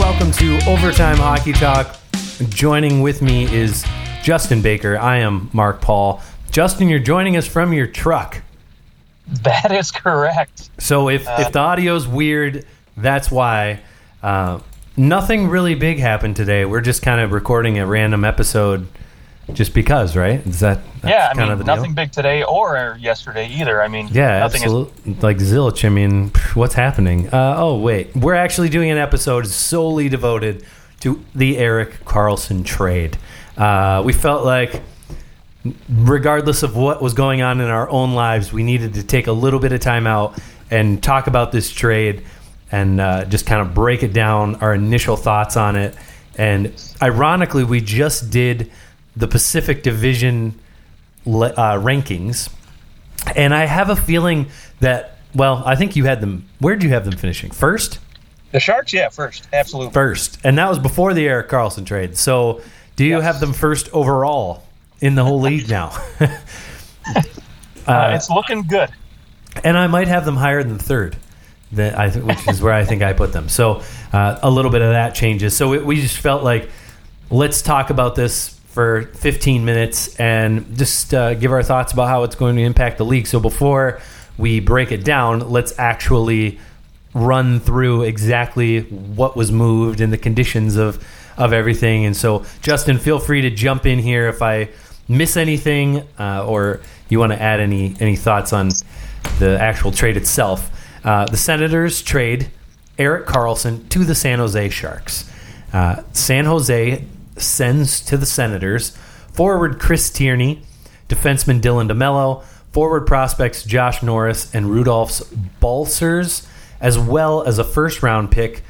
welcome to Overtime Hockey Talk. Joining with me is Justin Baker. I am Mark Paul. Justin, you're joining us from your truck. That is correct. So if the audio's weird, that's why. Nothing really big happened today. We're just kind of recording a random episode just because, right? Is that kind of the deal? Nothing big today or yesterday either. I mean, yeah, absolutely. Like zilch. I mean, what's happening? Wait. We're actually doing an episode solely devoted to the Erik Karlsson trade. We felt like, regardless of what was going on in our own lives, we needed to take a little bit of time out and talk about this trade and just kind of break it down, our initial thoughts on it. And ironically, we just did the Pacific Division rankings, and I have a feeling that, well, I think you had them. Where did you have them finishing? First? The Sharks, yeah, first. Absolutely. First. And that was before the Erik Karlsson trade. So do you have them first overall in the whole league now? It's looking good. And I might have them higher than third. Which is where I think I put them. So a little bit of that changes. So we just felt like, let's talk about this for 15 minutes and just give our thoughts about how it's going to impact the league. So before we break it down, let's actually run through exactly what was moved and the conditions of everything. And so, Justin, feel free to jump in here if I miss anything or you want to add any thoughts on the actual trade itself. The Senators trade Erik Karlsson to the San Jose Sharks. San Jose sends to the Senators forward Chris Tierney, defenseman Dylan DeMelo, forward prospects Josh Norris and Rudolphs Balcers, as well as a first-round pick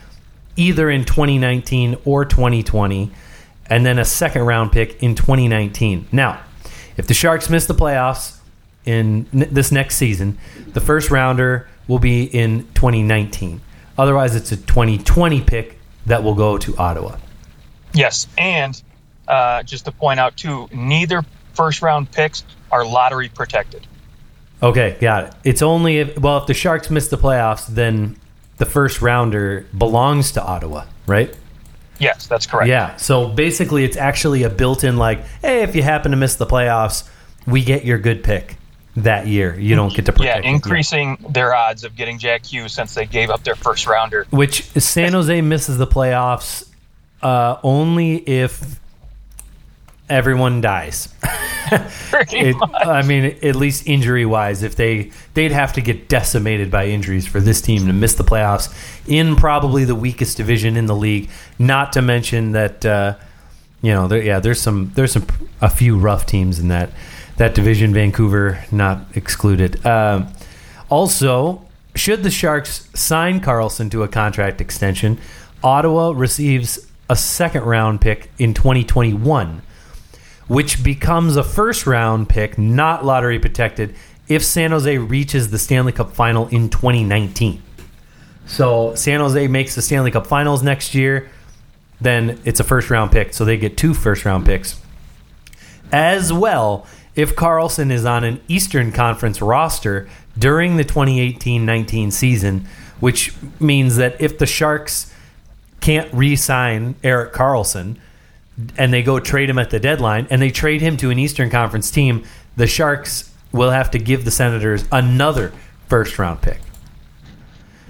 either in 2019 or 2020, and then a second-round pick in 2019. Now, if the Sharks miss the playoffs in this next season, the first-rounder will be in 2019. Otherwise, it's a 2020 pick that will go to Ottawa. Yes, and just to point out, too, neither first-round picks are lottery protected. Okay, got it. It's only if the Sharks miss the playoffs, then the first-rounder belongs to Ottawa, right? Yes, that's correct. Yeah, so basically it's actually a built-in, like, hey, if you happen to miss the playoffs, we get your good pick that year. You don't get to protect. Yeah, increasing their odds of getting Jack Hughes since they gave up their first rounder. Which San Jose misses the playoffs only if everyone dies. I mean, at least injury-wise, if they'd have to get decimated by injuries for this team to miss the playoffs in probably the weakest division in the league. Not to mention that there's a few rough teams in that division, Vancouver not excluded. Also, should the Sharks sign Karlsson to a contract extension, Ottawa receives a second-round pick in 2021, which becomes a first-round pick, not lottery-protected, if San Jose reaches the Stanley Cup Final in 2019. So San Jose makes the Stanley Cup Finals next year, then it's a first-round pick, so they get two first-round picks. As well, if Karlsson is on an Eastern Conference roster during the 2018-19 season, which means that if the Sharks can't re-sign Erik Karlsson and they go trade him at the deadline and they trade him to an Eastern Conference team, the Sharks will have to give the Senators another first-round pick.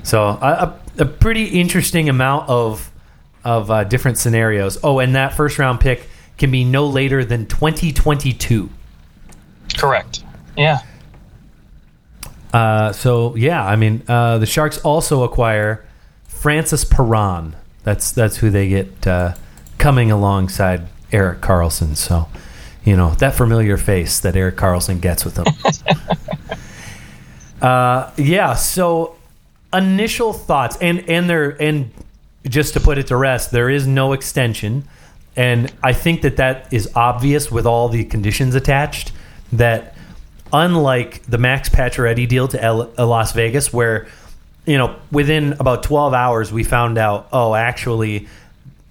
So a pretty interesting amount of different scenarios. Oh, and that first-round pick can be no later than 2022. Correct. Yeah. The Sharks also acquire Francis Perron. That's who they get coming alongside Erik Karlsson. So, that familiar face that Erik Karlsson gets with them. So initial thoughts and just to put it to rest, there is no extension. And I think that is obvious with all the conditions attached. That unlike the Max Pacioretty deal to Las Vegas, where within about 12 hours we found out, oh, actually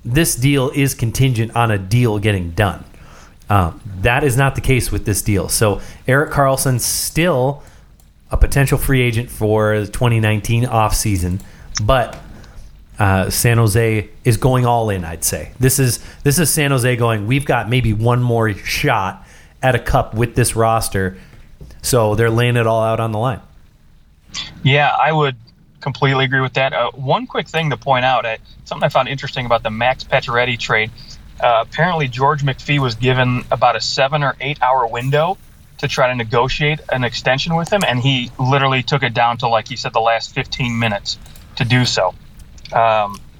this deal is contingent on a deal getting done. That is not the case with this deal. So Erik Karlsson still a potential free agent for the 2019 offseason, but San Jose is going all in, I'd say. This is San Jose going, we've got maybe one more shot at a cup with this roster. So they're laying it all out on the line. Yeah, I would completely agree with that. One quick thing to point out, something I found interesting about the Max Pacioretty trade. Apparently George McPhee was given about a 7 or 8 hour window to try to negotiate an extension with him, and he literally took it down to, like he said, the last 15 minutes to do so.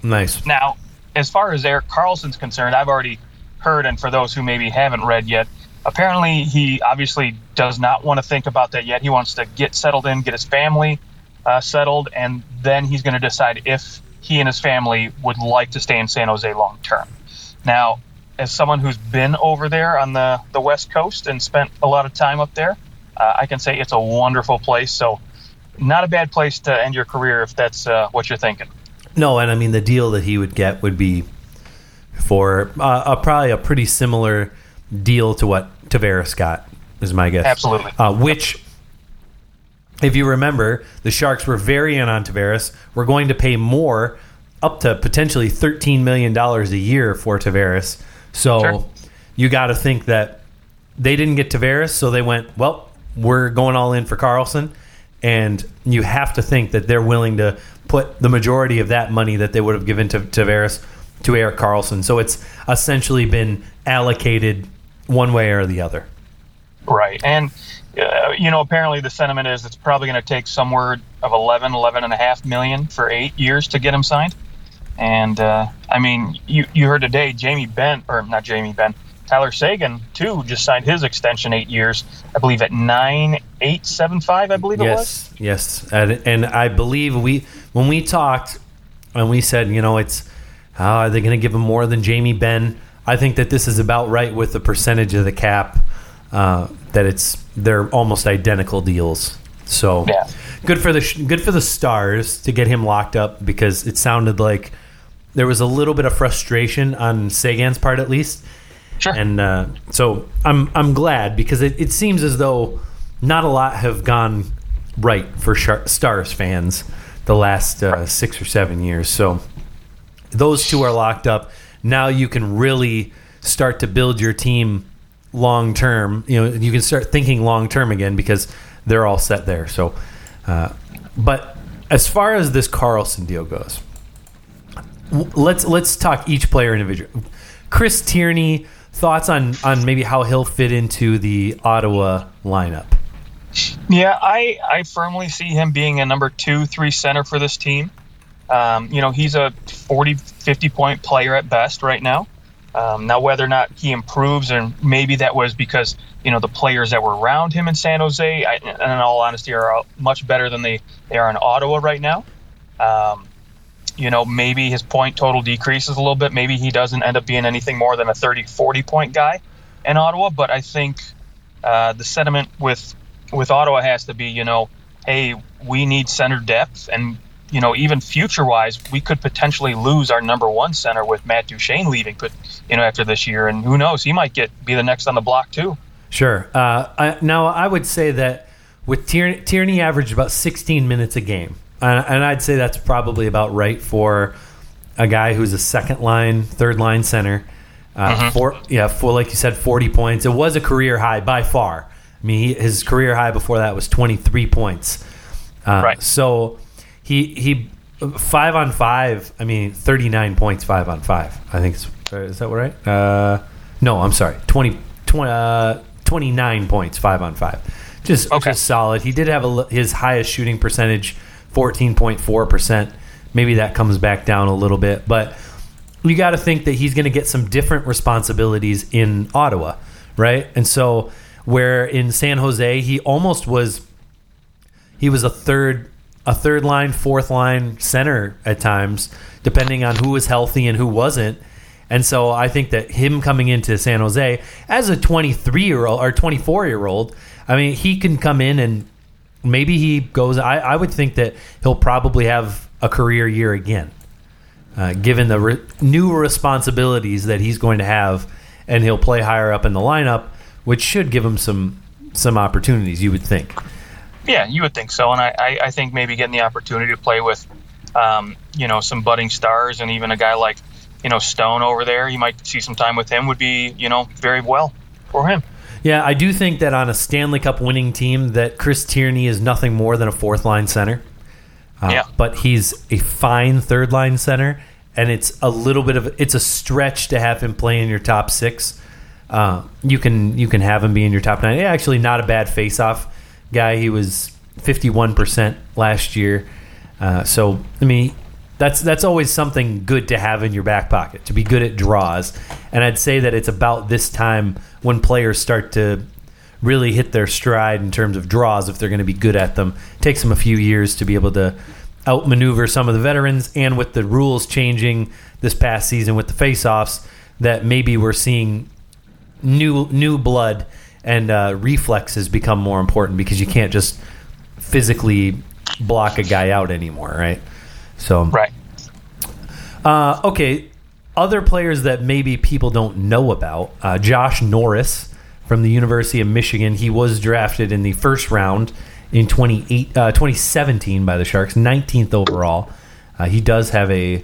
Nice. Now, as far as Erik Karlsson's concerned, I've already heard, and for those who maybe haven't read yet, apparently he obviously does not want to think about that yet. He wants to get settled in, get his family settled, and then he's going to decide if he and his family would like to stay in San Jose long term. Now, as someone who's been over there on the West Coast and spent a lot of time up there, I can say it's a wonderful place. So not a bad place to end your career if that's what you're thinking. No, and I mean, the deal that he would get would be for probably a pretty similar deal to what Tavares got, is my guess. Absolutely. Which, if you remember, the Sharks were very in on Tavares. We're going to pay more, up to potentially $13 million a year for Tavares. So sure. You got to think that they didn't get Tavares, so they went, well, we're going all in for Karlsson. And you have to think that they're willing to put the majority of that money that they would have given to Tavares to Erik Karlsson. So it's essentially been allocated one way or the other. Right. And, apparently the sentiment is it's probably going to take somewhere of $11.5 million for 8 years to get him signed. And, you heard today, Tyler Seguin, too, just signed his extension 8 years, I believe, at 9.875, I believe it was. Yes, and I believe when we talked and we said, are they going to give him more than Jamie Benn? I think that this is about right with the percentage of the cap, that they're almost identical deals. So yeah. Good for the Stars to get him locked up, because it sounded like there was a little bit of frustration on Sagan's part, at least. Sure. And so I'm glad, because it seems as though not a lot have gone right for Stars fans the last 6 or 7 years. So those two are locked up. Now you can really start to build your team long term. You can start thinking long term again, because they're all set there. So, but as far as this Karlsson deal goes, let's talk each player individually. Chris Tierney. Thoughts on maybe how he'll fit into the Ottawa lineup? Yeah, I firmly see him being a number 2-3 center for this team. He's a 40-50 point player at best right now. Now, whether or not he improves, and maybe that was because the players that were around him in San Jose, in all honesty, are much better than they are in Ottawa right now. Maybe his point total decreases a little bit. Maybe he doesn't end up being anything more than a 30-40 point guy in Ottawa. But I think the sentiment with Ottawa has to be, hey, we need center depth. And, even future-wise, we could potentially lose our number one center with Matt Duchene leaving, but, after this year. And who knows, he might be the next on the block too. Sure. Now, I would say that with Tierney averaged about 16 minutes a game. And I'd say that's probably about right for a guy who's a second-line, third-line center. Like you said, 40 points. It was a career high by far. I mean, his career high before that was 23 points. Right. So he 5-on-5, 39 points 5-on-5. I think, is that right? No, I'm sorry, 29 points 5-on-5. Just solid. He did have his highest shooting percentage, 14.4%. Maybe that comes back down a little bit, but you got to think that he's going to get some different responsibilities in Ottawa, right? And so where in San Jose he almost was, he was a third line, fourth line center at times, depending on who was healthy and who wasn't. And so I think that him coming into San Jose as a 23-year-old or 24-year-old, he can come in and maybe he goes. I would think that he'll probably have a career year again, given the new responsibilities that he's going to have, and he'll play higher up in the lineup, which should give him some opportunities, you would think. Yeah, you would think so, and I think maybe getting the opportunity to play with you know, some budding stars, and even a guy like, you know, Stone over there, you might see some time with him, would be, you know, very well for him. Yeah, I do think that on a Stanley Cup winning team that Chris Tierney is nothing more than a fourth-line center. Yeah. But he's a fine third-line center, and it's a little bit of – it's a stretch to have him play in your top six. You can have him be in your top nine. Yeah, actually, not a bad face-off guy. He was 51% last year. So, I mean – That's always something good to have in your back pocket, to be good at draws. And I'd say that it's about this time when players start to really hit their stride in terms of draws if they're going to be good at them. It takes them a few years to be able to outmaneuver some of the veterans. And with the rules changing this past season with the faceoffs, that maybe we're seeing new blood and reflexes become more important, because you can't just physically block a guy out anymore, right? So, right. Okay, other players that maybe people don't know about, Josh Norris from the University of Michigan. He was drafted in the first round in 2017 by the Sharks, 19th overall. He does have a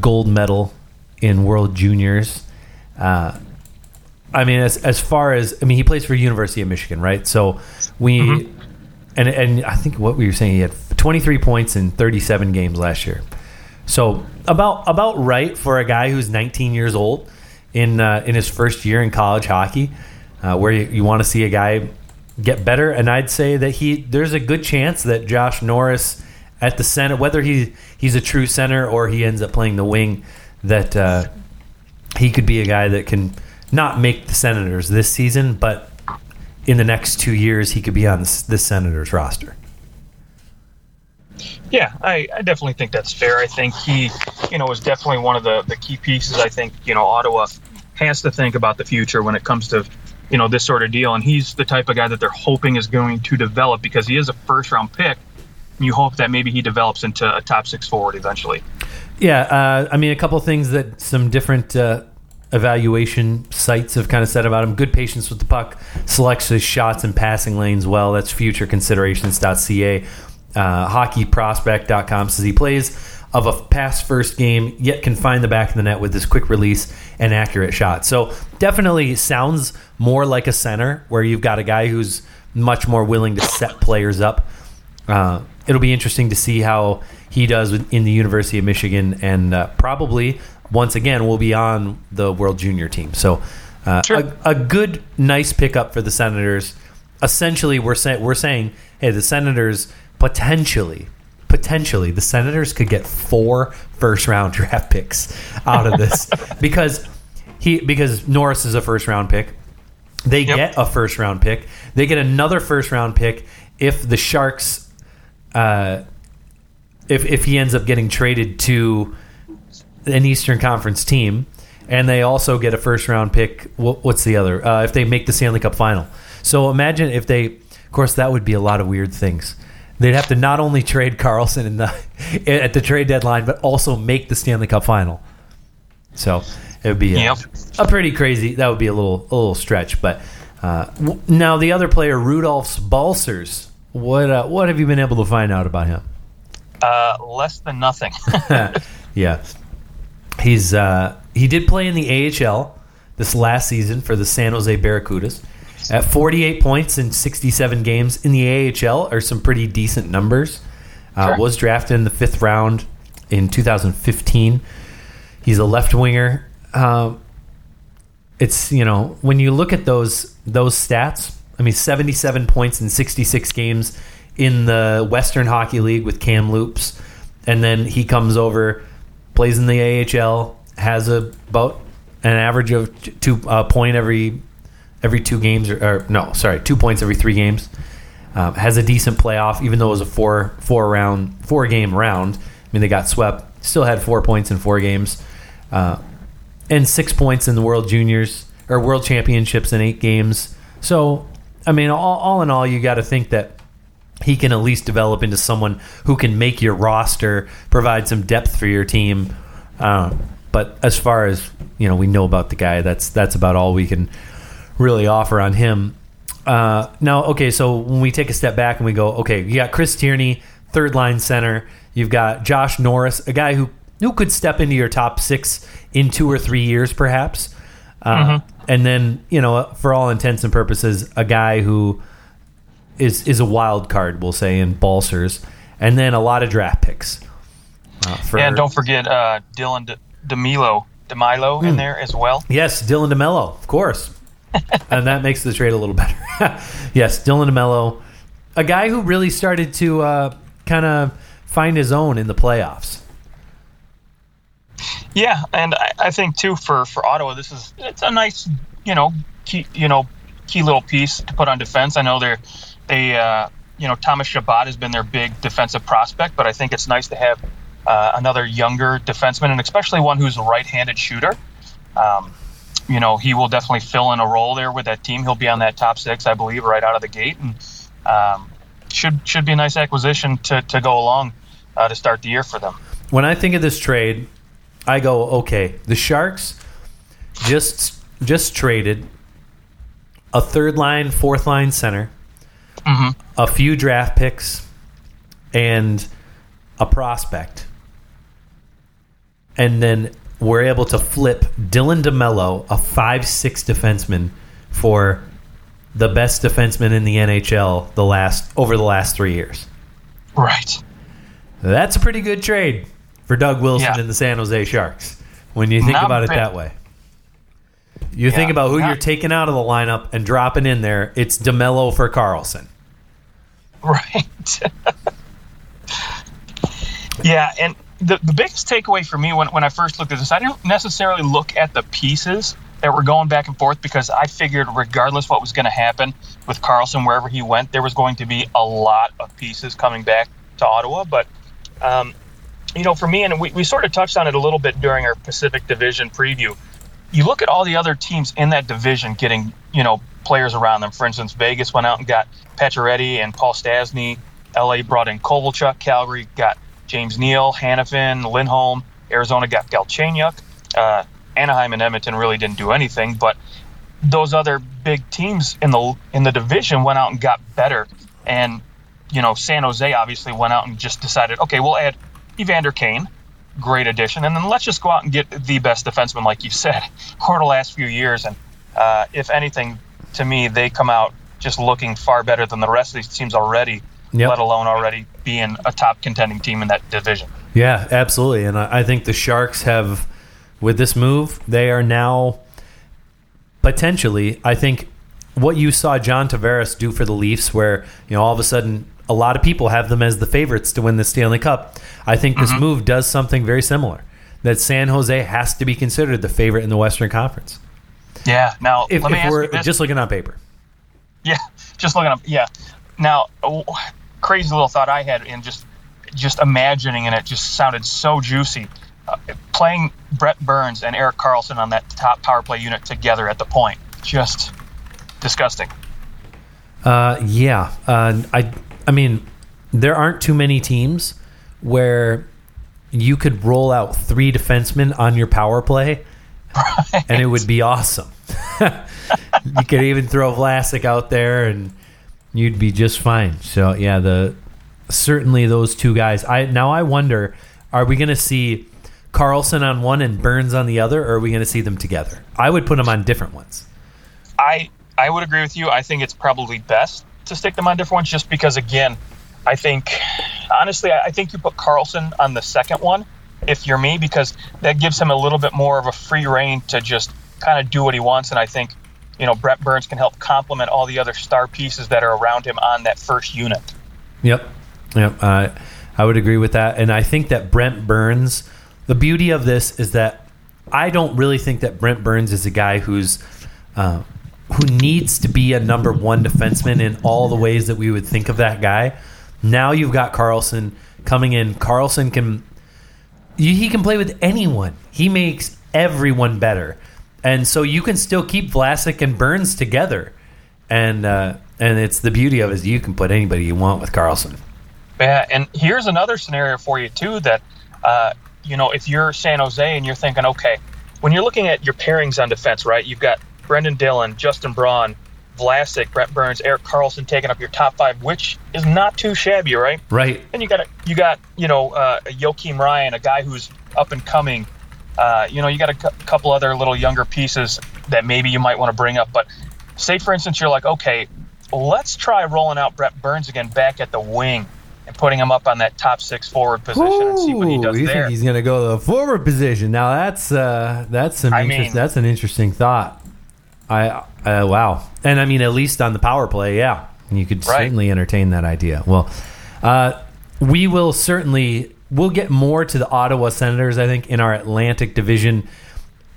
gold medal in World Juniors. I mean, as far as, I mean, he plays for University of Michigan, right? So we... Mm-hmm. And I think what we were saying, he had 23 points in 37 games last year. So about right for a guy who's 19 years old in his first year in college hockey, where you want to see a guy get better. And I'd say that there's a good chance that Josh Norris at the center, whether he's a true center or he ends up playing the wing, that he could be a guy that can not make the Senators this season, but in the next 2 years, he could be on this Senators roster. Yeah, I definitely think that's fair. I think he, you know, is definitely one of the key pieces. I think, you know, Ottawa has to think about the future when it comes to, you know, this sort of deal. And he's the type of guy that they're hoping is going to develop, because he is a first-round pick. And you hope that maybe he develops into a top-six forward eventually. Yeah, I mean, a couple of things that some different evaluation sites have kind of said about him. Good patience with the puck, selects his shots and passing lanes well. That's futureconsiderations.ca. Hockeyprospect.com says he plays of a pass-first game, yet can find the back of the net with his quick release and accurate shot. So definitely sounds more like a center, where you've got a guy who's much more willing to set players up. It'll be interesting to see how he does in the University of Michigan, and probably – once again, we'll be on the World Junior team. So sure. a good, nice pickup for the Senators. Essentially, we're saying, hey, the Senators potentially, the Senators could get 4 first-round draft picks out of this because Norris is a first-round pick. They get a first-round pick. They get another first-round pick if the Sharks, if he ends up getting traded to an Eastern Conference team, and they also get a first-round pick. What's the other? If they make the Stanley Cup final. So imagine if they... Of course, that would be a lot of weird things. They'd have to not only trade Karlsson at the trade deadline, but also make the Stanley Cup final. So it would be a pretty crazy... That would be a little stretch. But now the other player, Rudolphs Balcers. What have you been able to find out about him? Less than nothing. Yeah. He's he did play in the AHL this last season for the San Jose Barracudas. At 48 points in 67 games in the AHL are some pretty decent numbers. Sure. Was drafted in the 5th round in 2015. He's a left winger. It's, you know, when you look at those stats, I mean, 77 points in 66 games in the Western Hockey League with Camloops, and then he comes over, plays in the AHL, has about an average of 2 points every 2 games, or 2 points every 3 games. Has a decent playoff, even though it was a four-game round. I mean, they got swept. Still had 4 points in 4 games, and 6 points in the World Juniors or World Championships in 8 games. So, I mean, all in all, you got to think that he can at least develop into someone who can make your roster, provide some depth for your team. But as far as, you know, we know about the guy, that's about all we can really offer on him. Now, okay, so when we take a step back and we go, okay, you got Chris Tierney, third-line center. You've got Josh Norris, a guy who could step into your top six in 2 or 3 years, perhaps. And then, you know, for all intents and purposes, a guy who is a wild card, we'll say, in Balcers. And then a lot of draft picks. And don't forget Dylan DeMelo in there as well. Yes, Dylan DeMelo, of course. And that makes the trade a little better. Yes, Dylan DeMelo, a guy who really started to kind of find his own in the playoffs. Yeah, and I think too for Ottawa, it's a nice key little piece to put on defense. I know they Thomas Chabot has been their big defensive prospect, but I think it's nice to have another younger defenseman, and especially one who's a right-handed shooter. He will definitely fill in a role there with that team. He'll be on that top six, I believe, right out of the gate, and should be a nice acquisition to go along to start the year for them. When I think of this trade, I go, okay, the Sharks just traded a third line, fourth line center, a few draft picks, and a prospect. And then we're able to flip Dylan DeMelo, a 5'6" defenseman, for the best defenseman in the NHL over the last 3 years. Right. That's a pretty good trade for Doug Wilson and the San Jose Sharks when you think about it that way. You think about who you're taking out of the lineup and dropping in there, it's DeMelo for Karlsson. Right. Yeah, and the biggest takeaway for me when I first looked at this, I didn't necessarily look at the pieces that were going back and forth, because I figured regardless what was going to happen with Karlsson, wherever he went, there was going to be a lot of pieces coming back to Ottawa. But, for me, and we sort of touched on it a little bit during our Pacific Division preview, you look at all the other teams in that division getting, players around them. For instance, Vegas went out and got Pacioretty and Paul Stasny. L.A. brought in Kovalchuk. Calgary got James Neal, Hannafin, Lindholm. Arizona got Galchenyuk. Anaheim and Edmonton really didn't do anything, but those other big teams in the division went out and got better. And, San Jose obviously went out and just decided, okay, we'll add Evander Kane, great addition, and then let's just go out and get the best defenseman, like you said, over the last few years. And if anything, to me, they come out just looking far better than the rest of these teams already. Yep. Let alone already being a top contending team in that division. Yeah, absolutely. And I think the Sharks have, with this move, they are now potentially, I think what you saw John Tavares do for the Leafs, where, all of a sudden a lot of people have them as the favorites to win the Stanley Cup. I think this move does something very similar, that San Jose has to be considered the favorite in the Western Conference. Yeah. Now, let me ask you this. Just looking on paper. Yeah. Just looking up. Yeah. Now, crazy little thought I had in just imagining, and it just sounded so juicy, playing Brent Burns and Erik Karlsson on that top power play unit together at the point. Just disgusting. I mean, there aren't too many teams where you could roll out three defensemen on your power play, right, and it would be awesome. You could even throw Vlasic out there and you'd be just fine. So yeah, certainly those two guys. I wonder, are we going to see Karlsson on one and Burns on the other, or are we going to see them together? I would put them on different ones. I would agree with you. I think it's probably best to stick them on different ones, just because, again, I think honestly, I think you put Karlsson on the second one if you're me, because that gives him a little bit more of a free rein to just kind of do what he wants, and I think, Brent Burns can help complement all the other star pieces that are around him on that first unit. Yep. I would agree with that. And I think that Brent Burns, the beauty of this is that I don't really think that Brent Burns is a guy who's who needs to be a number one defenseman in all the ways that we would think of that guy. Now you've got Karlsson coming in. Karlsson can play with anyone. He makes everyone better. And so you can still keep Vlasic and Burns together, and it's the beauty of it is you can put anybody you want with Karlsson. Yeah, and here's another scenario for you too, that if you're San Jose and you're thinking, okay, when you're looking at your pairings on defense, right? You've got Brendan Dillon, Justin Braun, Vlasic, Brent Burns, Erik Karlsson taking up your top five, which is not too shabby, right? Right. And you got Joakim Ryan, a guy who's up and coming. You got a couple other little younger pieces that maybe you might want to bring up. But say, for instance, you're like, okay, let's try rolling out Brent Burns again back at the wing and putting him up on that top six forward position. Ooh, and see what he does there. You think he's going to go to the forward position? Now that's an interesting thought. Wow. And I mean, at least on the power play, yeah, you could certainly entertain that idea. Well, we'll get more to the Ottawa Senators, I think, in our Atlantic Division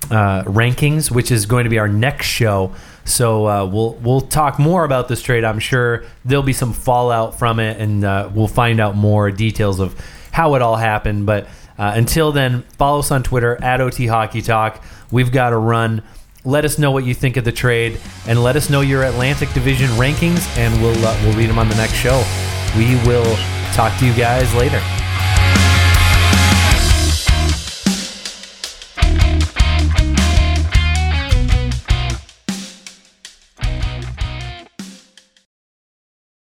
rankings, which is going to be our next show. So we'll talk more about this trade. I'm sure there'll be some fallout from it, and we'll find out more details of how it all happened. But until then, follow us on Twitter at OT Hockey Talk. We've got a run. Let us know what you think of the trade, and let us know your Atlantic Division rankings, and we'll read them on the next show. We will talk to you guys later.